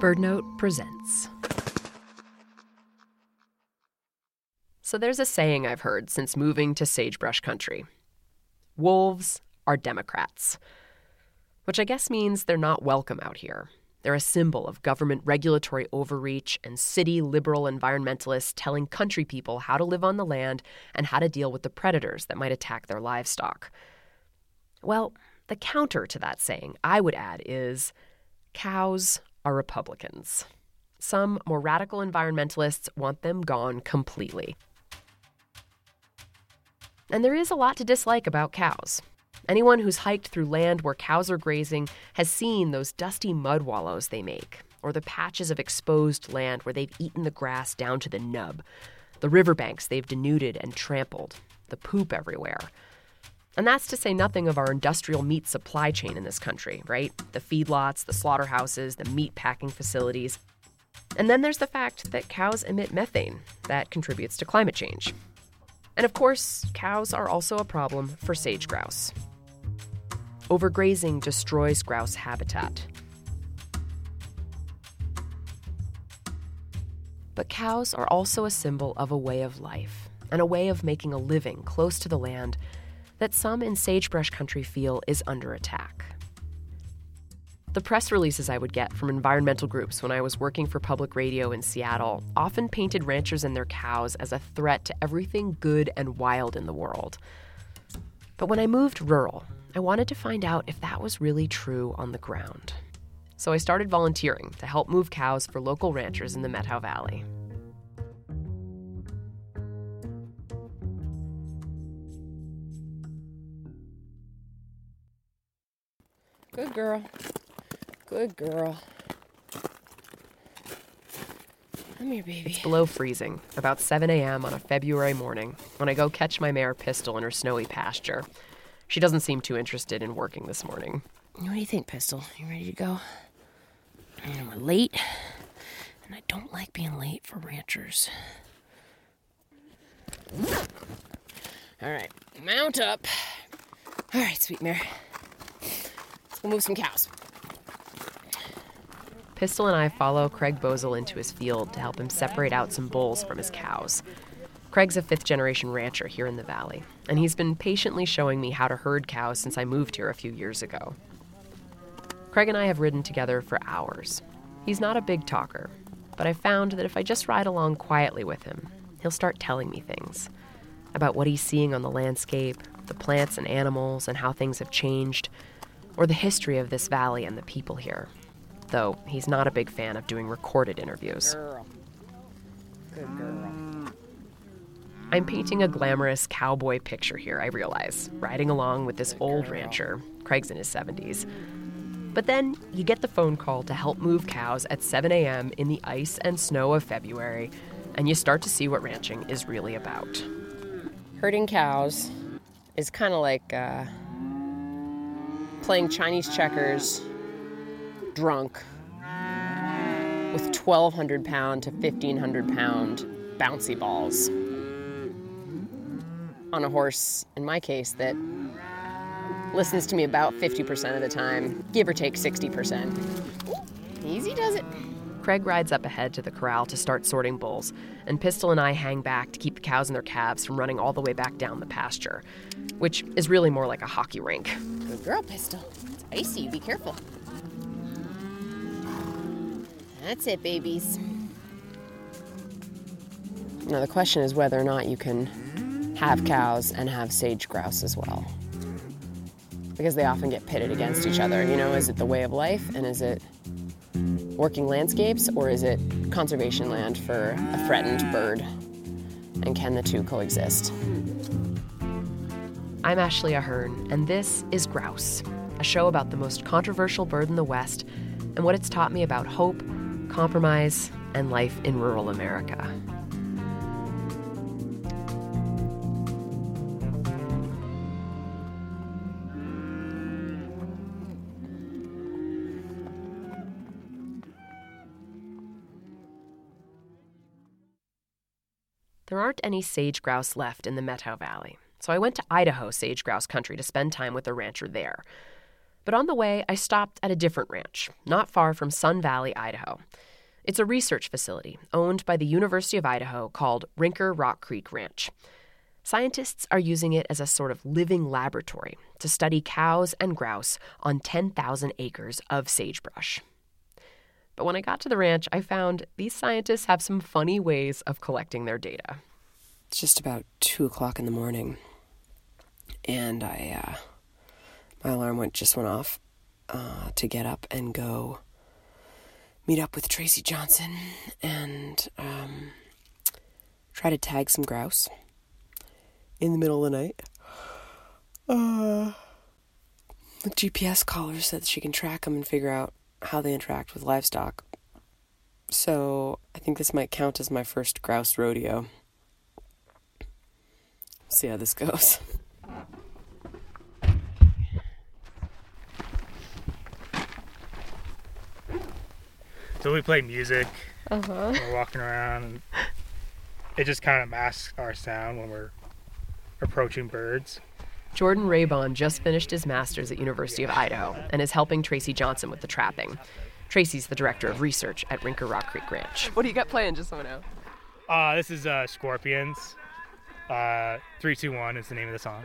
BirdNote presents. So there's a saying I've heard since moving to sagebrush country. Wolves are Democrats, which I guess means they're not welcome out here. They're a symbol of government regulatory overreach and city liberal environmentalists telling country people how to live on the land and how to deal with the predators that might attack their livestock. Well, the counter to that saying, I would add, is cows are Republicans. Some more radical environmentalists want them gone completely. And there is a lot to dislike about cows. Anyone who's hiked through land where cows are grazing has seen those dusty mud wallows they make, or the patches of exposed land where they've eaten the grass down to the nub, the riverbanks they've denuded and trampled, the poop everywhere. And that's to say nothing of our industrial meat supply chain in this country, right? The feedlots, the slaughterhouses, the meat packing facilities. And then there's the fact that cows emit methane that contributes to climate change. And of course, cows are also a problem for sage grouse. Overgrazing destroys grouse habitat. But cows are also a symbol of a way of life and a way of making a living close to the land that some in sagebrush country feel is under attack. The press releases I would get from environmental groups when I was working for public radio in Seattle often painted ranchers and their cows as a threat to everything good and wild in the world. But when I moved rural, I wanted to find out if that was really true on the ground. So I started volunteering to help move cows for local ranchers in the Methow Valley. Good girl. Good girl. Come here, baby. It's below freezing, about 7 a.m. on a February morning, when I go catch my mare Pistol in her snowy pasture. She doesn't seem too interested in working this morning. What do you think, Pistol? You ready to go? I mean, we're late, and I don't like being late for ranchers. All right, mount up. All right, sweet mare. We'll move some cows. Pistol and I follow Craig Boesel into his field to help him separate out some bulls from his cows. Craig's a fifth-generation rancher here in the valley, and he's been patiently showing me how to herd cows since I moved here a few years ago. Craig and I have ridden together for hours. He's not a big talker, but I've found that if I just ride along quietly with him, he'll start telling me things about what he's seeing on the landscape, the plants and animals, and how things have changed, or the history of this valley and the people here, though he's not a big fan of doing recorded interviews. Girl. Good girl. I'm painting a glamorous cowboy picture here, I realize, riding along with this old rancher. Craig's in his 70s. But then you get the phone call to help move cows at 7 a.m. in the ice and snow of February, and you start to see what ranching is really about. Herding cows is kind of like playing Chinese checkers drunk with 1,200-pound to 1,500-pound bouncy balls on a horse, in my case, that listens to me about 50% of the time, give or take 60%. Easy does it. Craig rides up ahead to the corral to start sorting bulls, and Pistol and I hang back to keep the cows and their calves from running all the way back down the pasture, which is really more like a hockey rink. Good girl, Pistol. It's icy. Be careful. That's it, babies. Now, the question is whether or not you can have cows and have sage grouse as well, because they often get pitted against each other. You know, is it the way of life, and is it working landscapes, or is it conservation land for a threatened bird? And can the two coexist? I'm Ashley Ahearn, and this is Grouse, a show about the most controversial bird in the West and what it's taught me about hope, compromise, and life in rural America. There aren't any sage grouse left in the Methow Valley, so I went to Idaho sage grouse country to spend time with a rancher there. But on the way, I stopped at a different ranch, not far from Sun Valley, Idaho. It's a research facility owned by the University of Idaho called Rinker Rock Creek Ranch. Scientists are using it as a sort of living laboratory to study cows and grouse on 10,000 acres of sagebrush. But when I got to the ranch, I found these scientists have some funny ways of collecting their data. It's just about 2 o'clock in the morning, and my alarm went off to get up and go meet up with Tracy Johnson and try to tag some grouse in the middle of the night. The GPS collar said that she can track them and figure out how they interact with livestock. So I think this might count as my first grouse rodeo. See how this goes. So we play music. Uh-huh. We're walking around, and it just kind of masks our sound when we're approaching birds. Jordan Raybon just finished his master's at University of Idaho and is helping Tracy Johnson with the trapping. Tracy's the director of research at Rinker Rock Creek Ranch. What do you got playing, just so I know? This is Scorpions. 3, 2, 1 is the name of the song.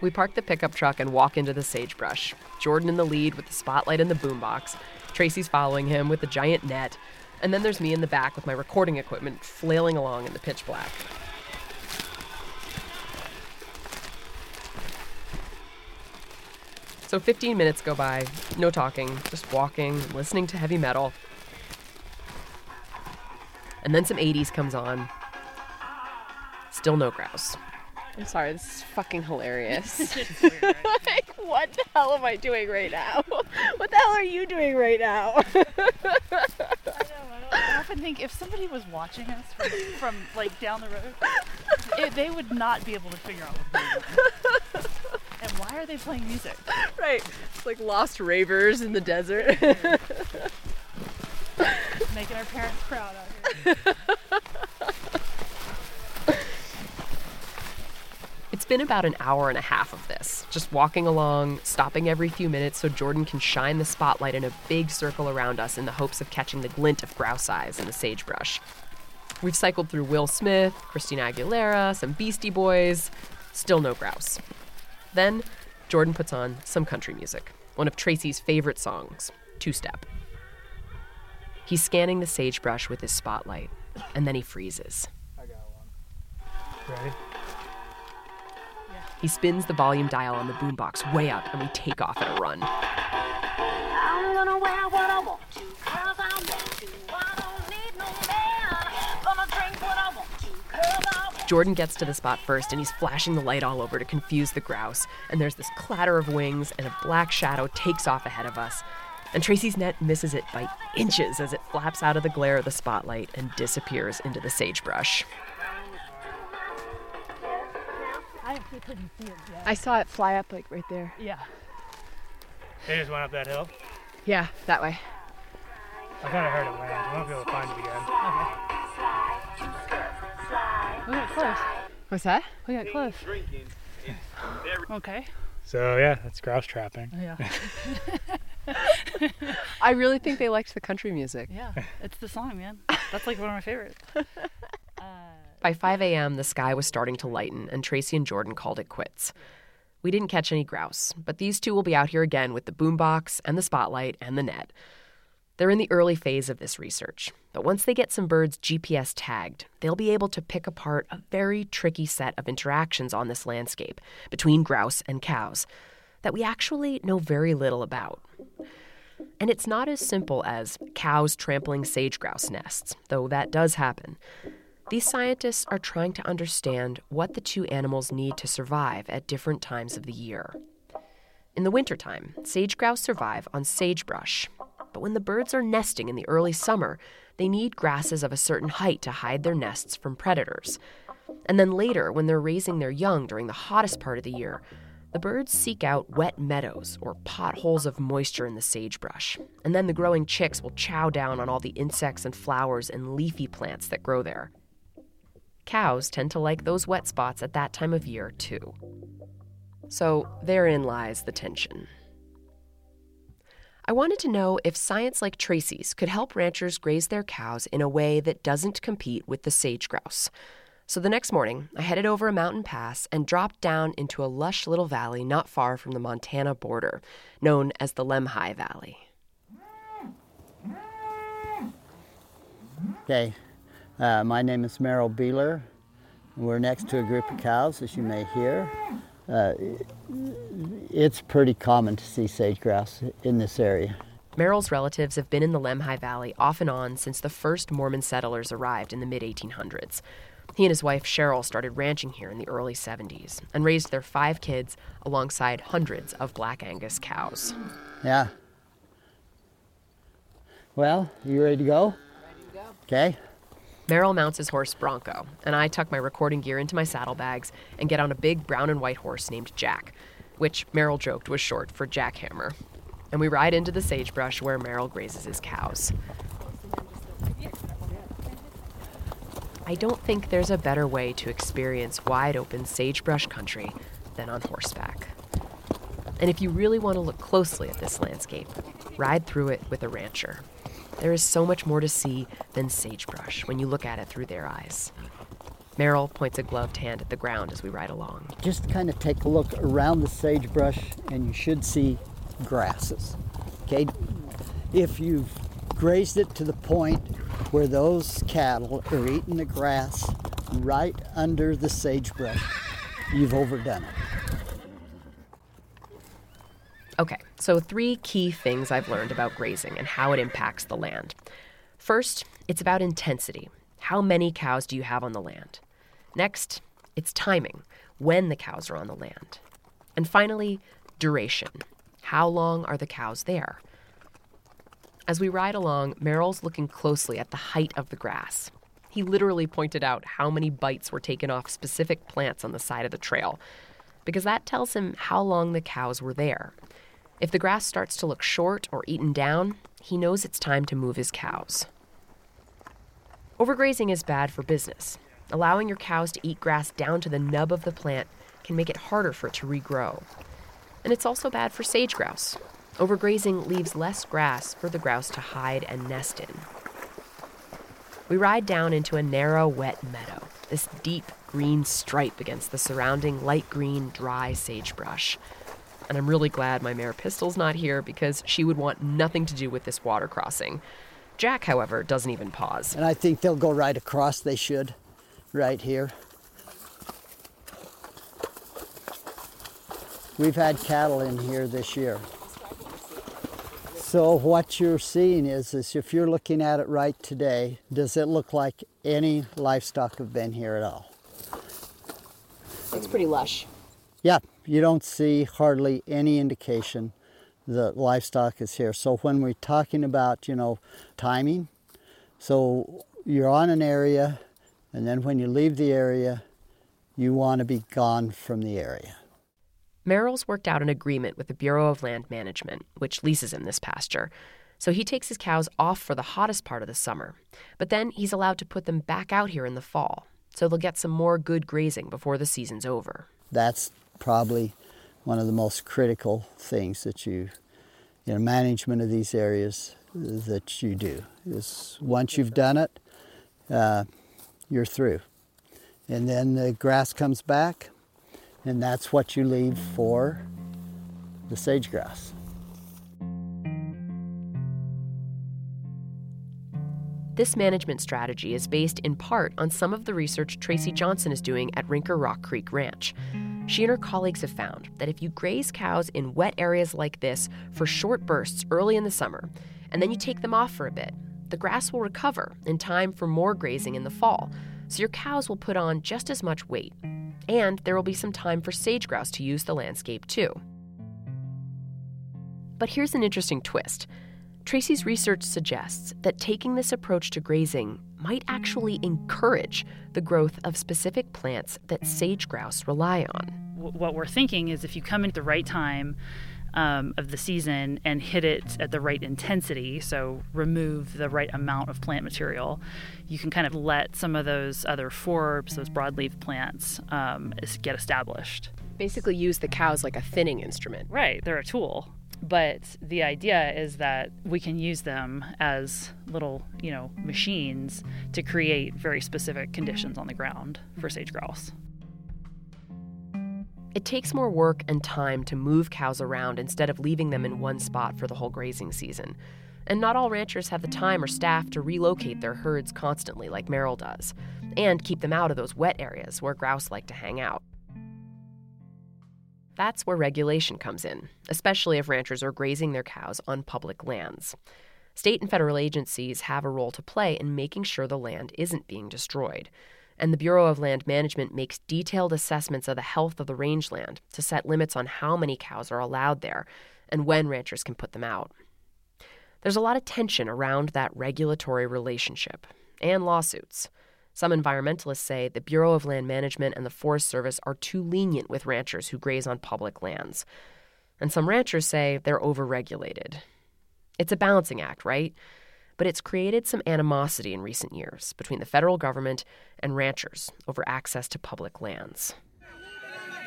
We park the pickup truck and walk into the sagebrush. Jordan in the lead with the spotlight and the boombox. Tracy's following him with the giant net. And then there's me in the back with my recording equipment flailing along in the pitch black. So 15 minutes go by, no talking, just walking, listening to heavy metal. And then some 80s comes on. Still no grouse. I'm sorry, this is fucking hilarious. Like, what the hell am I doing right now? What the hell are you doing right now? I often think if somebody was watching us from like down the road, they would not be able to figure out what they And why are they playing music? Right. It's like lost ravers in the desert. Making our parents proud out here. It's been about an hour and a half of this, just walking along, stopping every few minutes so Jordan can shine the spotlight in a big circle around us in the hopes of catching the glint of grouse eyes in the sagebrush. We've cycled through Will Smith, Christina Aguilera, some Beastie Boys, still no grouse. Then Jordan puts on some country music, one of Tracy's favorite songs, two-step. He's scanning the sagebrush with his spotlight, and then he freezes. I got one. Ready? He spins the volume dial on the boombox way up, and we take off at a run. I'm gonna wear what I want to, 'cause I want to. I don't need no man. Gonna drink what I want to, 'cause I want to. Jordan gets to the spot first, and he's flashing the light all over to confuse the grouse. And there's this clatter of wings, and a black shadow takes off ahead of us. And Tracy's net misses it by inches as it flaps out of the glare of the spotlight and disappears into the sagebrush. I couldn't see it yet. I saw it fly up, like, right there. Yeah. It just went up that hill? Yeah, that way. I kind of heard it land. I won't be able to find it again. Okay. We got close. What's that? We got close. Okay. So, yeah, that's grouse trapping. Yeah. I really think they liked the country music. Yeah, it's the song, man. That's, like, one of my favorites. By 5 a.m., the sky was starting to lighten, and Tracy and Jordan called it quits. We didn't catch any grouse, but these two will be out here again with the boombox and the spotlight and the net. They're in the early phase of this research, but once they get some birds GPS tagged, they'll be able to pick apart a very tricky set of interactions on this landscape between grouse and cows that we actually know very little about. And it's not as simple as cows trampling sage-grouse nests, though that does happen. These scientists are trying to understand what the two animals need to survive at different times of the year. In the wintertime, sage-grouse survive on sagebrush. But when the birds are nesting in the early summer, they need grasses of a certain height to hide their nests from predators. And then later, when they're raising their young during the hottest part of the year, the birds seek out wet meadows or potholes of moisture in the sagebrush. And then the growing chicks will chow down on all the insects and flowers and leafy plants that grow there. Cows tend to like those wet spots at that time of year, too. So therein lies the tension. I wanted to know if science like Tracy's could help ranchers graze their cows in a way that doesn't compete with the sage grouse. So the next morning, I headed over a mountain pass and dropped down into a lush little valley not far from the Montana border, known as the Lemhi Valley. Okay, my name is Merrill Beeler. We're next to a group of cows, as you may hear. It's pretty common to see sage grouse in this area. Merrill's relatives have been in the Lemhi Valley off and on since the first Mormon settlers arrived in the mid-1800s. He and his wife Cheryl started ranching here in the early 70s and raised their 5 kids alongside hundreds of Black Angus cows. Yeah. Well, you ready to go? Ready to go. Okay. Merrill mounts his horse Bronco, and I tuck my recording gear into my saddlebags and get on a big brown and white horse named Jack, which Merrill joked was short for Jackhammer. And we ride into the sagebrush where Merrill grazes his cows. I don't think there's a better way to experience wide-open sagebrush country than on horseback. And if you really want to look closely at this landscape, ride through it with a rancher. There is so much more to see than sagebrush when you look at it through their eyes. Merrill points a gloved hand at the ground as we ride along. Just kind of take a look around the sagebrush, and you should see grasses. Okay, if you've grazed it to the point where those cattle are eating the grass right under the sagebrush, you've overdone it. Okay, so 3 key things I've learned about grazing and how it impacts the land. First, it's about intensity. How many cows do you have on the land? Next, it's timing, when the cows are on the land. And finally, duration. How long are the cows there? As we ride along, Merrill's looking closely at the height of the grass. He literally pointed out how many bites were taken off specific plants on the side of the trail, because that tells him how long the cows were there. If the grass starts to look short or eaten down, he knows it's time to move his cows. Overgrazing is bad for business. Allowing your cows to eat grass down to the nub of the plant can make it harder for it to regrow. And it's also bad for sage grouse. Overgrazing leaves less grass for the grouse to hide and nest in. We ride down into a narrow, wet meadow, this deep green stripe against the surrounding light green, dry sagebrush. And I'm really glad my mare Pistol's not here, because she would want nothing to do with this water crossing. Jack, however, doesn't even pause. And I think they'll go right across, they should, right here. We've had cattle in here this year. So what you're seeing is if you're looking at it right today, does it look like any livestock have been here at all? It's pretty lush. Yeah, you don't see hardly any indication that livestock is here. So when we're talking about, timing, so you're on an area, and then when you leave the area, you want to be gone from the area. Merrill's worked out an agreement with the Bureau of Land Management, which leases him this pasture. So he takes his cows off for the hottest part of the summer. But then he's allowed to put them back out here in the fall, so they'll get some more good grazing before the season's over. That's probably one of the most critical things that you management of these areas that you do. Is once you've done it, you're through. And then the grass comes back. And that's what you leave for the sage grouse. This management strategy is based in part on some of the research Tracy Johnson is doing at Rinker Rock Creek Ranch. She and her colleagues have found that if you graze cows in wet areas like this for short bursts early in the summer, and then you take them off for a bit, the grass will recover in time for more grazing in the fall, so your cows will put on just as much weight. And there will be some time for sage grouse to use the landscape, too. But here's an interesting twist. Tracy's research suggests that taking this approach to grazing might actually encourage the growth of specific plants that sage grouse rely on. What we're thinking is if you come in at the right time, of the season and hit it at the right intensity, so remove the right amount of plant material, you can kind of let some of those other forbs, those broadleaf plants, get established. Basically use the cows like a thinning instrument. Right, they're a tool. But the idea is that we can use them as little, machines to create very specific conditions on the ground for sage grouse. It takes more work and time to move cows around instead of leaving them in one spot for the whole grazing season. And not all ranchers have the time or staff to relocate their herds constantly like Merrill does, and keep them out of those wet areas where grouse like to hang out. That's where regulation comes in, especially if ranchers are grazing their cows on public lands. State and federal agencies have a role to play in making sure the land isn't being destroyed. And the Bureau of Land Management makes detailed assessments of the health of the rangeland to set limits on how many cows are allowed there and when ranchers can put them out. There's a lot of tension around that regulatory relationship and lawsuits. Some environmentalists say the Bureau of Land Management and the Forest Service are too lenient with ranchers who graze on public lands. And some ranchers say they're overregulated. It's a balancing act, right? But it's created some animosity in recent years between the federal government and ranchers over access to public lands.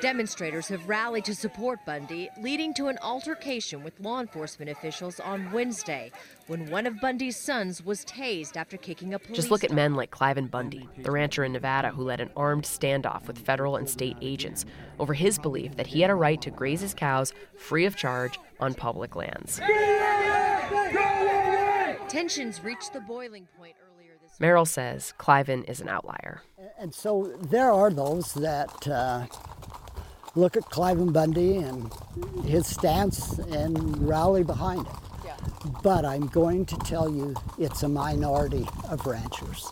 Demonstrators have rallied to support Bundy, leading to an altercation with law enforcement officials on Wednesday when one of Bundy's sons was tased after kicking a police. Just look at men like Cliven Bundy, the rancher in Nevada who led an armed standoff with federal and state agents over his belief that he had a right to graze his cows free of charge on public lands. Tensions reached the boiling point earlier this week. Merrill says Cliven is an outlier. And so there are those that look at Cliven Bundy and his stance and rally behind it. Yeah. But I'm going to tell you it's a minority of ranchers.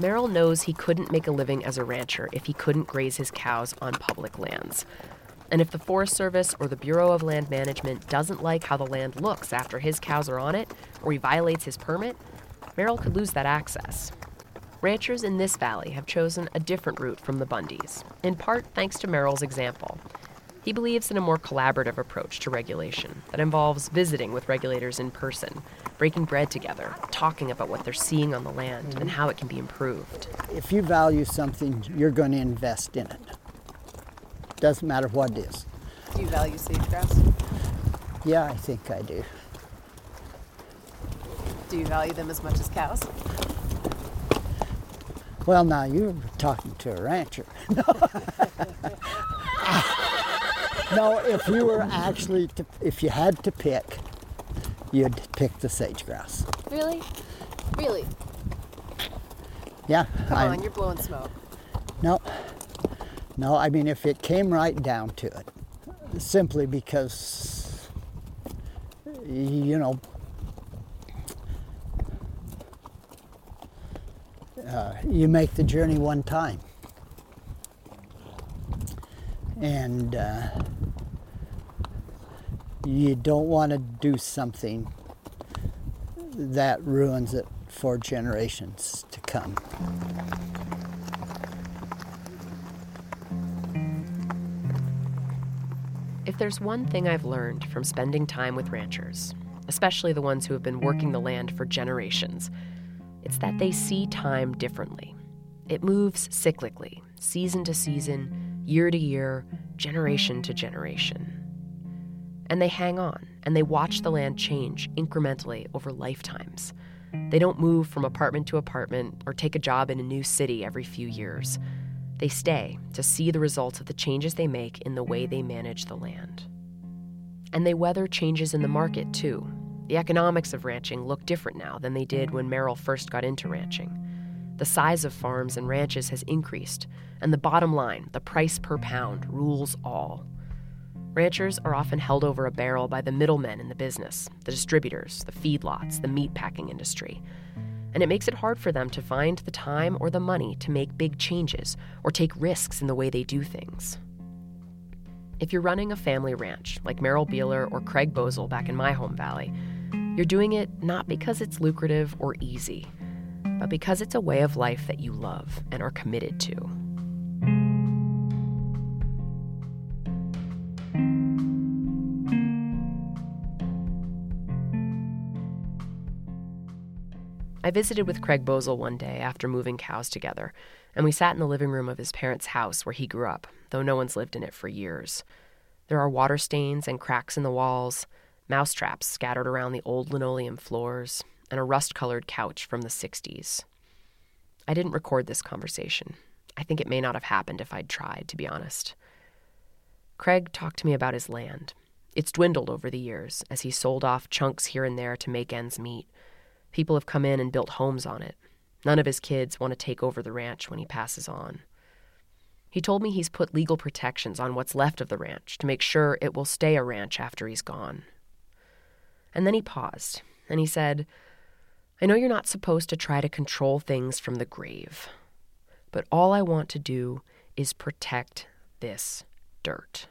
Merrill knows he couldn't make a living as a rancher if he couldn't graze his cows on public lands. And if the Forest Service or the Bureau of Land Management doesn't like how the land looks after his cows are on it, or he violates his permit, Merrill could lose that access. Ranchers in this valley have chosen a different route from the Bundys, in part thanks to Merrill's example. He believes in a more collaborative approach to regulation that involves visiting with regulators in person, breaking bread together, talking about what they're seeing on the land and how it can be improved. If you value something, you're going to invest in it. Doesn't matter what it is. Do you value sage grouse? Yeah, I think I do. Do you value them as much as cows? Well, now you're talking to a rancher. No, if you were actually, if you had to pick, you'd pick the sage grouse. Really? Really? Yeah. Come on, you're blowing smoke. No, I mean, if it came right down to it, simply because, you make the journey one time, and you don't want to do something that ruins it for generations to come. If there's one thing I've learned from spending time with ranchers, especially the ones who have been working the land for generations, it's that they see time differently. It moves cyclically, season to season, year to year, generation to generation. And they hang on, and they watch the land change incrementally over lifetimes. They don't move from apartment to apartment or take a job in a new city every few years. They stay to see the results of the changes they make in the way they manage the land. And they weather changes in the market, too. The economics of ranching look different now than they did when Merrill first got into ranching. The size of farms and ranches has increased, and the bottom line, the price per pound, rules all. Ranchers are often held over a barrel by the middlemen in the business, the distributors, the feedlots, the meatpacking industry. And it makes it hard for them to find the time or the money to make big changes or take risks in the way they do things. If you're running a family ranch like Merrill Beeler or Craig Boesel back in my home valley, you're doing it not because it's lucrative or easy, but because it's a way of life that you love and are committed to. I visited with Craig Boesel one day after moving cows together, and we sat in the living room of his parents' house where he grew up, though no one's lived in it for years. There are water stains and cracks in the walls, mousetraps scattered around the old linoleum floors, and a rust-colored couch from the 60s. I didn't record this conversation. I think it may not have happened if I'd tried, to be honest. Craig talked to me about his land. It's dwindled over the years as he sold off chunks here and there to make ends meet. People have come in and built homes on it. None of his kids want to take over the ranch when he passes on. He told me he's put legal protections on what's left of the ranch to make sure it will stay a ranch after he's gone. And then he paused, and he said, "I know you're not supposed to try to control things from the grave, but all I want to do is protect this dirt."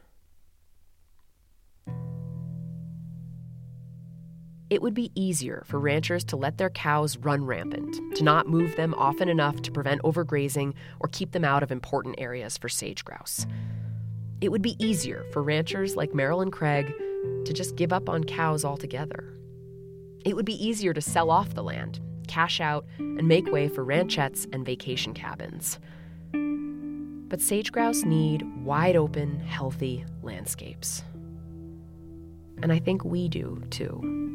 It would be easier for ranchers to let their cows run rampant, to not move them often enough to prevent overgrazing or keep them out of important areas for sage grouse. It would be easier for ranchers like Merrill and Craig to just give up on cows altogether. It would be easier to sell off the land, cash out, and make way for ranchettes and vacation cabins. But sage grouse need wide-open, healthy landscapes. And I think we do, too.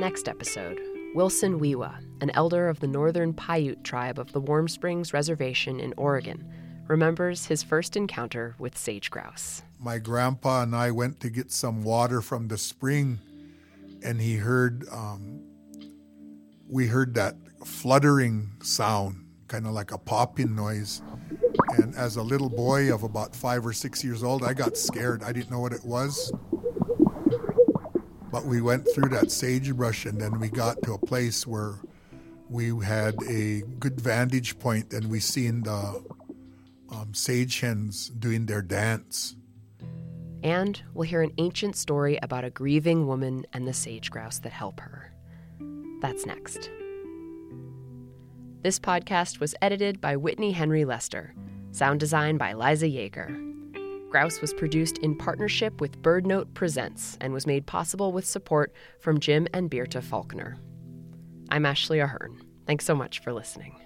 Next episode, Wilson Wewa, an elder of the Northern Paiute tribe of the Warm Springs Reservation in Oregon, remembers his first encounter with sage grouse. My grandpa and I went to get some water from the spring, and he heard, we heard that fluttering sound, kind of like a popping noise. And as a little boy of about 5 or 6 years old, I got scared. I didn't know what it was. But we went through that sagebrush, and then we got to a place where we had a good vantage point, and we seen the sage hens doing their dance. And we'll hear an ancient story about a grieving woman and the sage grouse that help her. That's next. This podcast was edited by Whitney Henry Lester. Sound design by Liza Yeager. Grouse was produced in partnership with BirdNote Presents and was made possible with support from Jim and Beerta Faulkner. I'm Ashley Ahearn. Thanks so much for listening.